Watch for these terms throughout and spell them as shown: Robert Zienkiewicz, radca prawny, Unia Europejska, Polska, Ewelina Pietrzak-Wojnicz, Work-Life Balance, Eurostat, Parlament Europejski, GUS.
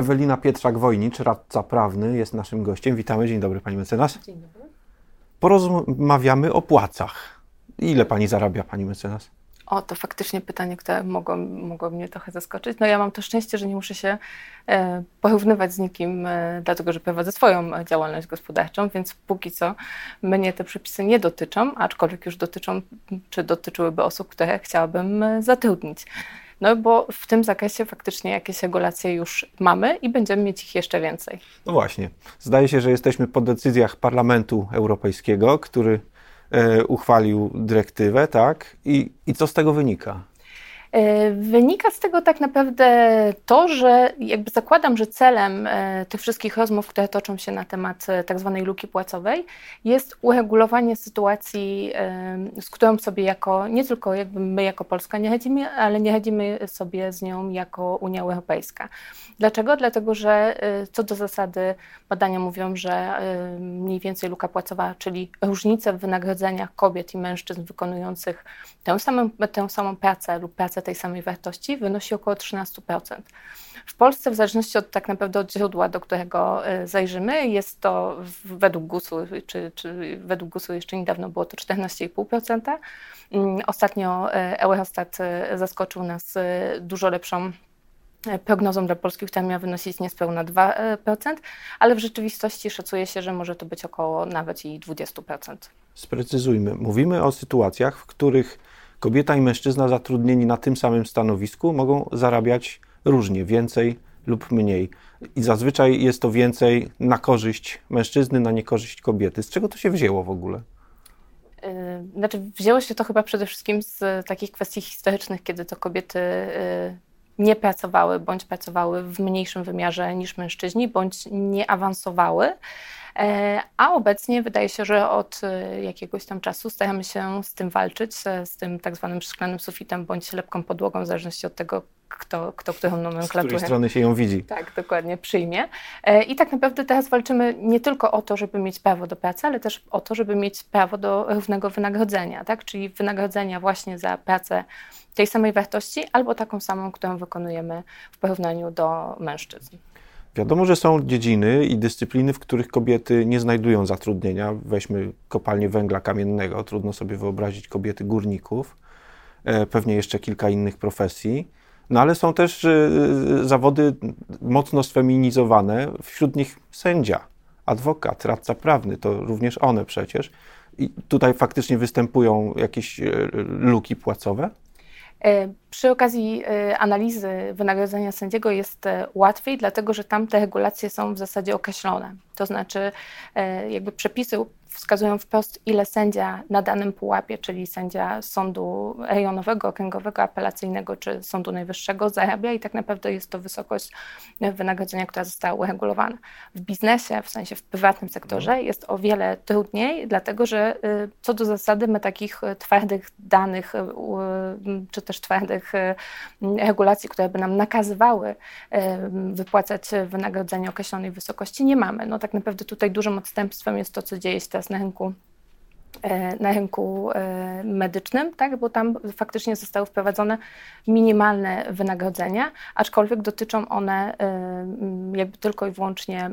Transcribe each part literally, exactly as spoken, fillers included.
Ewelina Pietrzak-Wojnicz, radca prawny, jest naszym gościem. Witamy. Dzień dobry, pani mecenas. Dzień dobry. Porozmawiamy o płacach. Ile pani zarabia, pani mecenas? O, to faktycznie pytanie, które mogło, mogło mnie trochę zaskoczyć. No ja mam to szczęście, że nie muszę się e, porównywać z nikim, e, dlatego że prowadzę swoją działalność gospodarczą, więc póki co mnie te przepisy nie dotyczą, aczkolwiek już dotyczą, czy dotyczyłyby osób, które chciałabym zatrudnić. No bo w tym zakresie faktycznie jakieś regulacje już mamy i będziemy mieć ich jeszcze więcej. No właśnie. Zdaje się, że jesteśmy po decyzjach Parlamentu Europejskiego, który e, uchwalił dyrektywę, tak? I, i co z tego wynika? Wynika z tego tak naprawdę to, że jakby zakładam, że celem tych wszystkich rozmów, które toczą się na temat tak zwanej luki płacowej, jest uregulowanie sytuacji, z którą sobie jako, nie tylko jakby my jako Polska nie radzimy, ale nie radzimy sobie z nią jako Unia Europejska. Dlaczego? Dlatego, że co do zasady badania mówią, że mniej więcej luka płacowa, czyli różnice w wynagrodzeniach kobiet i mężczyzn wykonujących tę samą, tę samą pracę lub pracę tej samej wartości wynosi około trzynaście procent. W Polsce, w zależności od tak naprawdę od źródła, do którego zajrzymy, jest to według gusu, czy, czy według gusu jeszcze niedawno było to czternaście i pół procent. Ostatnio Eurostat zaskoczył nas dużo lepszą prognozą dla Polski, która miała wynosić niespełna dwa procent, ale w rzeczywistości szacuje się, że może to być około nawet i dwadzieścia procent. Sprecyzujmy. Mówimy o sytuacjach, w których kobieta i mężczyzna zatrudnieni na tym samym stanowisku mogą zarabiać różnie, więcej lub mniej. I zazwyczaj jest to więcej na korzyść mężczyzny, na niekorzyść kobiety. Z czego to się wzięło w ogóle? Znaczy, wzięło się to chyba przede wszystkim z takich kwestii historycznych, kiedy to kobiety nie pracowały bądź pracowały w mniejszym wymiarze niż mężczyźni, bądź nie awansowały. A obecnie wydaje się, że od jakiegoś tam czasu staramy się z tym walczyć, z tym tak zwanym szklanym sufitem bądź lepką podłogą, w zależności od tego, kto, kto którą nomenklaturę... Z której strony się ją widzi. Tak, dokładnie, przyjmie. I tak naprawdę teraz walczymy nie tylko o to, żeby mieć prawo do pracy, ale też o to, żeby mieć prawo do równego wynagrodzenia, tak? Czyli wynagrodzenia właśnie za pracę tej samej wartości albo taką samą, którą wykonujemy w porównaniu do mężczyzn. Wiadomo, że są dziedziny i dyscypliny, w których kobiety nie znajdują zatrudnienia. Weźmy kopalnię węgla kamiennego. Trudno sobie wyobrazić kobiety górników, pewnie jeszcze kilka innych profesji. No ale są też zawody mocno sfeminizowane, wśród nich sędzia, adwokat, radca prawny, to również one przecież. I tutaj faktycznie występują jakieś luki płacowe? Przy okazji analizy wynagrodzenia sędziego jest łatwiej, dlatego że tam te regulacje są w zasadzie określone. To znaczy jakby przepisy wskazują wprost, ile sędzia na danym pułapie, czyli sędzia sądu rejonowego, okręgowego, apelacyjnego czy sądu najwyższego zarabia i tak naprawdę jest to wysokość wynagrodzenia, która została uregulowana. W biznesie, w sensie w prywatnym sektorze jest o wiele trudniej, dlatego że co do zasady my takich twardych danych czy też twardych regulacji, które by nam nakazywały wypłacać wynagrodzenie określonej wysokości, nie mamy. No tak naprawdę tutaj dużym odstępstwem jest to, co dzieje się teraz na rynku, na rynku medycznym, tak? Bo tam faktycznie zostały wprowadzone minimalne wynagrodzenia, aczkolwiek dotyczą one jakby tylko i wyłącznie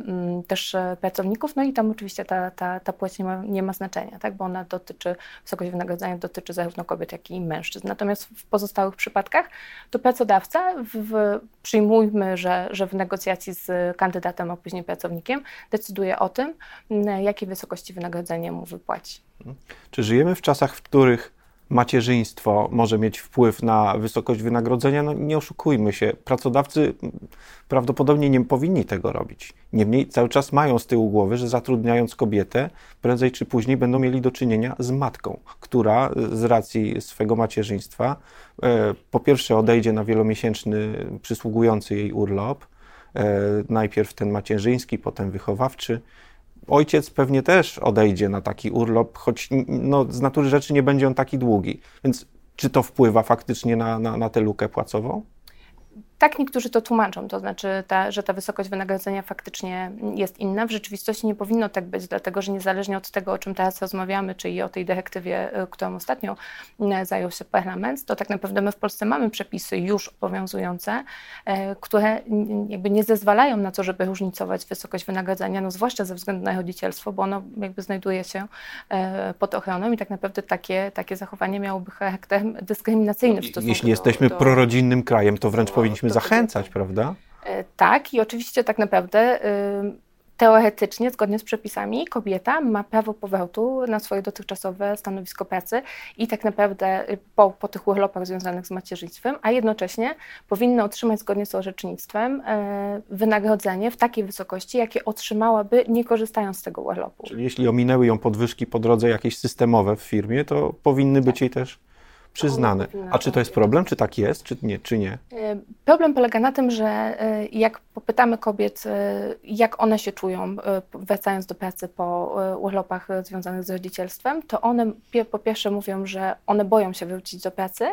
też pracowników, no i tam oczywiście ta, ta, ta płeć nie ma, nie ma znaczenia, tak? Bo ona dotyczy, wysokość wynagrodzenia dotyczy zarówno kobiet, jak i mężczyzn. Natomiast w pozostałych przypadkach to pracodawca, w, przyjmujmy, że, że w negocjacji z kandydatem, a później pracownikiem, decyduje o tym, jakiej wysokości wynagrodzenia mu wypłaci. Czy żyjemy w czasach, w których macierzyństwo może mieć wpływ na wysokość wynagrodzenia? No nie oszukujmy się, pracodawcy prawdopodobnie nie powinni tego robić. Niemniej cały czas mają z tyłu głowy, że zatrudniając kobietę, prędzej czy później będą mieli do czynienia z matką, która z racji swego macierzyństwa po pierwsze odejdzie na wielomiesięczny przysługujący jej urlop, najpierw ten macierzyński, potem wychowawczy. Ojciec pewnie też odejdzie na taki urlop, choć no, z natury rzeczy nie będzie on taki długi. Więc czy to wpływa faktycznie na, na, na tę lukę płacową? Tak niektórzy to tłumaczą, to znaczy, ta, że ta wysokość wynagrodzenia faktycznie jest inna. W rzeczywistości nie powinno tak być, dlatego że niezależnie od tego, o czym teraz rozmawiamy, czyli o tej dyrektywie, którą ostatnio zajął się parlament, to tak naprawdę my w Polsce mamy przepisy już obowiązujące, które jakby nie zezwalają na to, żeby różnicować wysokość wynagrodzenia, no zwłaszcza ze względu na rodzicielstwo, bo ono jakby znajduje się pod ochroną i tak naprawdę takie, takie zachowanie miałoby charakter dyskryminacyjny w stosunku. Jeśli jesteśmy do, do... prorodzinnym krajem, to wręcz powinniśmy zachęcać, prawda? Tak, i oczywiście tak naprawdę teoretycznie, zgodnie z przepisami, kobieta ma prawo powrotu na swoje dotychczasowe stanowisko pracy i tak naprawdę po, po tych urlopach związanych z macierzyństwem, a jednocześnie powinna otrzymać zgodnie z orzecznictwem wynagrodzenie w takiej wysokości, jakie otrzymałaby nie korzystając z tego urlopu. Czyli jeśli ominęły ją podwyżki po drodze jakieś systemowe w firmie, to powinny być jej też przyznane. A czy to jest problem? Czy tak jest? Czy nie? Czy nie? Problem polega na tym, że jak popytamy kobiet, jak one się czują, wracając do pracy po urlopach związanych z rodzicielstwem, to one po pierwsze mówią, że one boją się wrócić do pracy,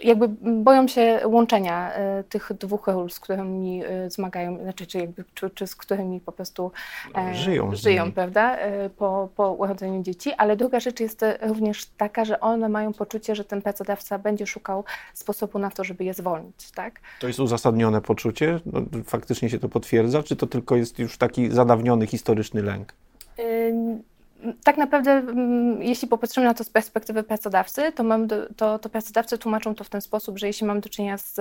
jakby boją się łączenia tych dwóch ról, z którymi zmagają, znaczy czy, jakby, czy, czy z którymi po prostu żyją, żyją prawda, po, po urodzeniu dzieci, ale druga rzecz jest również taka, że one mają poczucie, że ten pracodawca będzie szukał sposobu na to, żeby je zwolnić, tak? To jest uzasadnione poczucie? No, faktycznie się to potwierdza? Czy to tylko jest już taki zadawniony historyczny lęk? Y- Tak naprawdę, jeśli popatrzymy na to z perspektywy pracodawcy, to, mam do, to, to pracodawcy tłumaczą to w ten sposób, że jeśli mam do czynienia z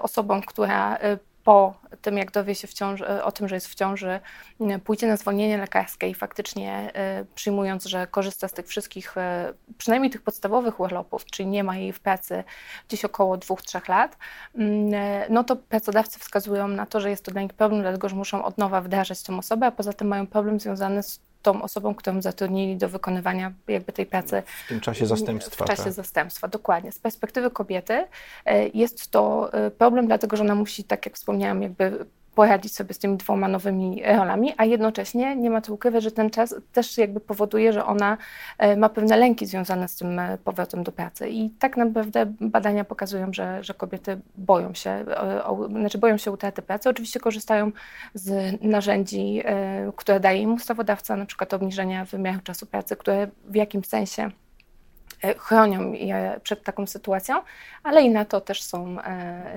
osobą, która po tym, jak dowie się w ciąży, o tym, że jest w ciąży, pójdzie na zwolnienie lekarskie i faktycznie przyjmując, że korzysta z tych wszystkich, przynajmniej tych podstawowych urlopów, czyli nie ma jej w pracy gdzieś około dwóch, trzech lat, no to pracodawcy wskazują na to, że jest to dla nich problem, dlatego że muszą od nowa wdrażać tą osobę, a poza tym mają problem związany z tą osobą, którą zatrudnili do wykonywania jakby tej pracy w tym czasie zastępstwa. W czasie tak? zastępstwa, dokładnie. Z perspektywy kobiety jest to problem, dlatego że ona musi, tak jak wspomniałam, jakby poradzić sobie z tymi dwoma nowymi rolami, a jednocześnie nie ma co ukrywać, że ten czas też jakby powoduje, że ona ma pewne lęki związane z tym powrotem do pracy. I tak naprawdę badania pokazują, że, że kobiety boją się, znaczy boją się utraty pracy. Oczywiście korzystają z narzędzi, które daje im ustawodawca, na przykład obniżenia wymiaru czasu pracy, które w jakimś sensie chronią je przed taką sytuacją, ale i na to też są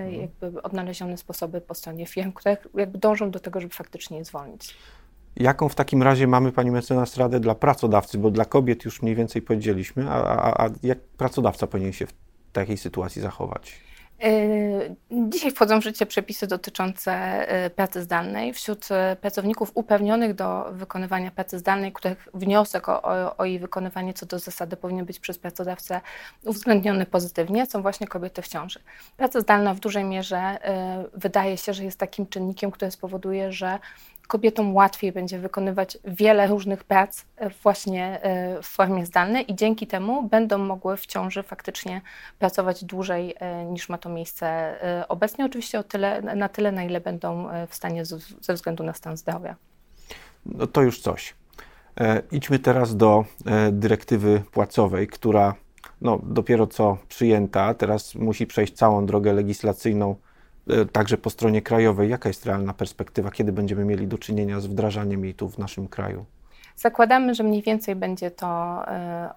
jakby odnalezione sposoby po stronie firm, które jakby dążą do tego, żeby faktycznie je zwolnić. Jaką w takim razie mamy, pani mecenas, radę dla pracodawcy, bo dla kobiet już mniej więcej powiedzieliśmy, a, a, a jak pracodawca powinien się w takiej sytuacji zachować? Dzisiaj wchodzą w życie przepisy dotyczące pracy zdalnej. Wśród pracowników uprawnionych do wykonywania pracy zdalnej, których wniosek o, o, o jej wykonywanie co do zasady powinien być przez pracodawcę uwzględniony pozytywnie, są właśnie kobiety w ciąży. Praca zdalna w dużej mierze wydaje się, że jest takim czynnikiem, który spowoduje, że kobietom łatwiej będzie wykonywać wiele różnych prac właśnie w formie zdalnej i dzięki temu będą mogły w ciąży faktycznie pracować dłużej niż ma to miejsce obecnie. Oczywiście o tyle, na tyle, na ile będą w stanie ze względu na stan zdrowia. No to już coś. E, idźmy teraz do dyrektywy płacowej, która no, dopiero co przyjęta, teraz musi przejść całą drogę legislacyjną, także po stronie krajowej. Jaka jest realna perspektywa, kiedy będziemy mieli do czynienia z wdrażaniem jej tu w naszym kraju? Zakładamy, że mniej więcej będzie to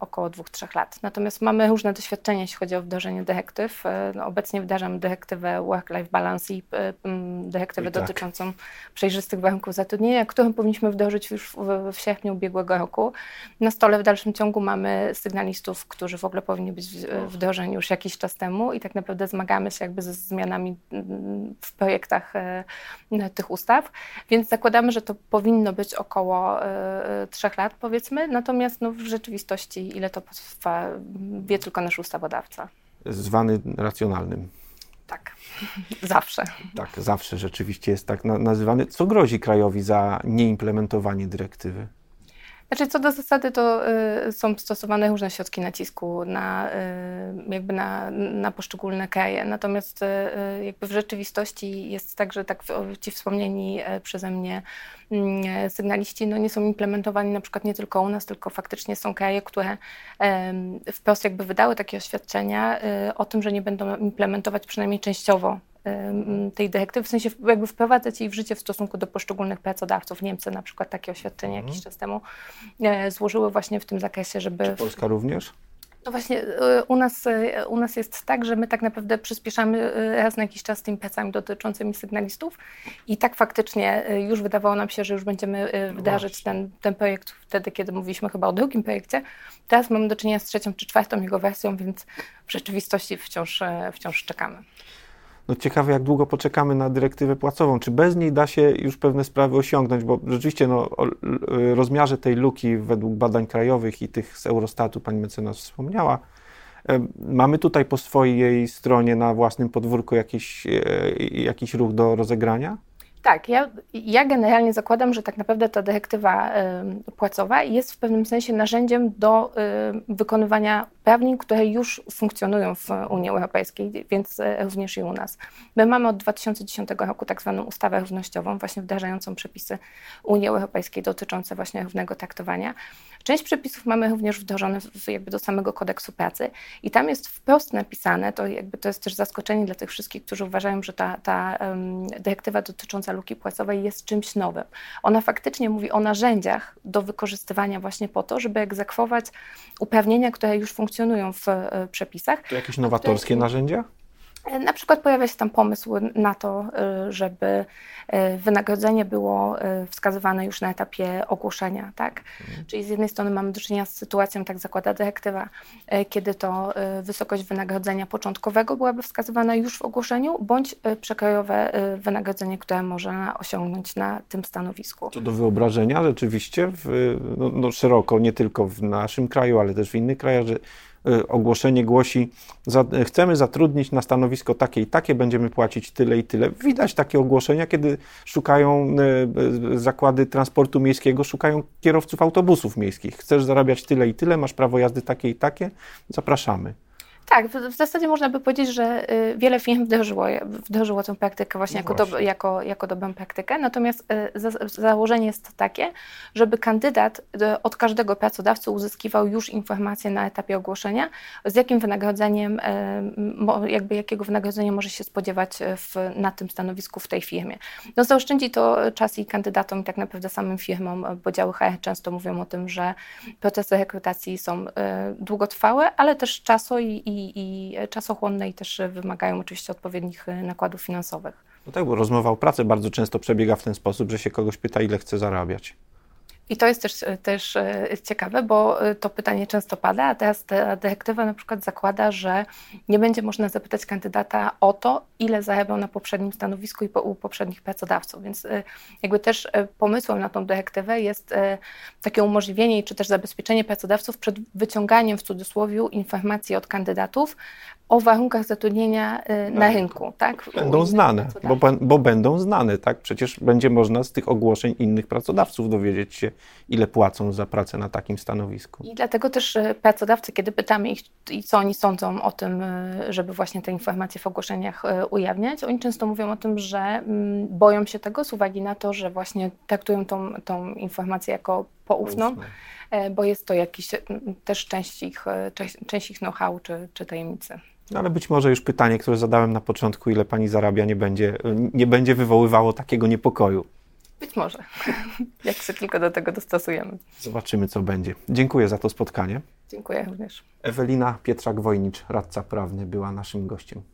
około dwóch, trzech lat. Natomiast mamy różne doświadczenia, jeśli chodzi o wdrożenie dyrektyw. No, obecnie wdrażam dyrektywę Work-Life Balance i dyrektywę I tak. dotyczącą przejrzystych warunków zatrudnienia, którą powinniśmy wdrożyć już w, w sierpniu ubiegłego roku. Na stole w dalszym ciągu mamy sygnalistów, którzy w ogóle powinni być wdrożeni już jakiś czas temu i tak naprawdę zmagamy się jakby ze zmianami w projektach tych ustaw. Więc zakładamy, że to powinno być około trzech lat powiedzmy, natomiast no, w rzeczywistości ile to potrwa, wie tylko nasz ustawodawca. Zwany racjonalnym. Tak, zawsze. Tak, zawsze rzeczywiście jest tak nazywany. Co grozi krajowi za nieimplementowanie dyrektywy? Znaczy, co do zasady, to y, są stosowane różne środki nacisku na, y, jakby na, na poszczególne kraje. Natomiast y, jakby w rzeczywistości jest tak, że tak ci wspomnieni przeze mnie y, sygnaliści no, nie są implementowani na przykład nie tylko u nas, tylko faktycznie są kraje, które y, wprost jakby wydały takie oświadczenia y, o tym, że nie będą implementować przynajmniej częściowo tej dyrektywy, w sensie jakby wprowadzać jej w życie w stosunku do poszczególnych pracodawców. Niemcy na przykład takie oświadczenie mm. jakiś czas temu złożyły właśnie w tym zakresie, żeby... Czy Polska również? No właśnie, u nas, u nas jest tak, że my tak naprawdę przyspieszamy raz na jakiś czas tymi pracami dotyczącymi sygnalistów i tak faktycznie już wydawało nam się, że już będziemy wdrażać ten, ten projekt wtedy, kiedy mówiliśmy chyba o drugim projekcie. Teraz mamy do czynienia z trzecią czy czwartą jego wersją, więc w rzeczywistości wciąż, wciąż czekamy. No ciekawe, jak długo poczekamy na dyrektywę płacową. Czy bez niej da się już pewne sprawy osiągnąć? Bo rzeczywiście no, o rozmiarze tej luki według badań krajowych i tych z Eurostatu pani mecenas wspomniała, mamy tutaj po swojej stronie na własnym podwórku jakiś, jakiś ruch do rozegrania? Tak, ja, ja generalnie zakładam, że tak naprawdę ta dyrektywa y, płacowa jest w pewnym sensie narzędziem do y, wykonywania uprawnień, które już funkcjonują w Unii Europejskiej, więc y, również i u nas. My mamy od dwa tysiące dziesiątego roku tak zwaną ustawę równościową, właśnie wdrażającą przepisy Unii Europejskiej dotyczące właśnie równego traktowania. Część przepisów mamy również wdrożone w, jakby do samego kodeksu pracy i tam jest wprost napisane, to jakby to jest też zaskoczenie dla tych wszystkich, którzy uważają, że ta, ta y, dyrektywa dotycząca luki płacowej jest czymś nowym. Ona faktycznie mówi o narzędziach do wykorzystywania właśnie po to, żeby egzekwować uprawnienia, które już funkcjonują w przepisach. To jakieś nowatorskie narzędzia? Na przykład pojawia się tam pomysł na to, żeby wynagrodzenie było wskazywane już na etapie ogłoszenia, tak? Mhm. Czyli z jednej strony mamy do czynienia z sytuacją, tak zakłada dyrektywa, kiedy to wysokość wynagrodzenia początkowego byłaby wskazywana już w ogłoszeniu, bądź przekrojowe wynagrodzenie, które można osiągnąć na tym stanowisku. To do wyobrażenia rzeczywiście w, no, no szeroko, nie tylko w naszym kraju, ale też w innych krajach, że ogłoszenie głosi, za, chcemy zatrudnić na stanowisko takie i takie, będziemy płacić tyle i tyle. Widać takie ogłoszenia, kiedy szukają y, zakłady transportu miejskiego, szukają kierowców autobusów miejskich. Chcesz zarabiać tyle i tyle, masz prawo jazdy takie i takie, zapraszamy. Tak, w zasadzie można by powiedzieć, że wiele firm wdrożyło, wdrożyło tę praktykę właśnie, jako, właśnie. Do, jako, jako dobrą praktykę, natomiast za, założenie jest takie, żeby kandydat od każdego pracodawcy uzyskiwał już informacje na etapie ogłoszenia, z jakim wynagrodzeniem, jakby jakiego wynagrodzenia może się spodziewać w, na tym stanowisku w tej firmie. No zaoszczędzi to czas i kandydatom i tak naprawdę samym firmom, bo działy H R często mówią o tym, że procesy rekrutacji są długotrwałe, ale też czasu i I, i czasochłonne i też wymagają oczywiście odpowiednich nakładów finansowych. No tak, bo rozmowa o pracy bardzo często przebiega w ten sposób, że się kogoś pyta, ile chce zarabiać. I to jest też, też ciekawe, bo to pytanie często pada, a teraz ta dyrektywa na przykład zakłada, że nie będzie można zapytać kandydata o to, ile zarabiał na poprzednim stanowisku i po, u poprzednich pracodawców, więc jakby też pomysłem na tą dyrektywę jest takie umożliwienie czy też zabezpieczenie pracodawców przed wyciąganiem w cudzysłowie informacji od kandydatów o warunkach zatrudnienia na no, rynku. Tak? Będą znane, bo, bo będą znane, tak? Przecież będzie można z tych ogłoszeń innych pracodawców dowiedzieć się, ile płacą za pracę na takim stanowisku. I dlatego też pracodawcy, kiedy pytamy ich, co oni sądzą o tym, żeby właśnie te informacje w ogłoszeniach ujawniać, oni często mówią o tym, że boją się tego z uwagi na to, że właśnie traktują tą, tą informację jako poufną, bo jest to jakiś też część ich, część, część ich know-how czy, czy tajemnicy. No ale być może już pytanie, które zadałem na początku, ile pani zarabia, nie będzie, nie będzie wywoływało takiego niepokoju. Być może, jak się tylko do tego dostosujemy. Zobaczymy, co będzie. Dziękuję za to spotkanie. Dziękuję również. Ewelina Pietrzak-Wojnicz, radca prawny, była naszym gościem.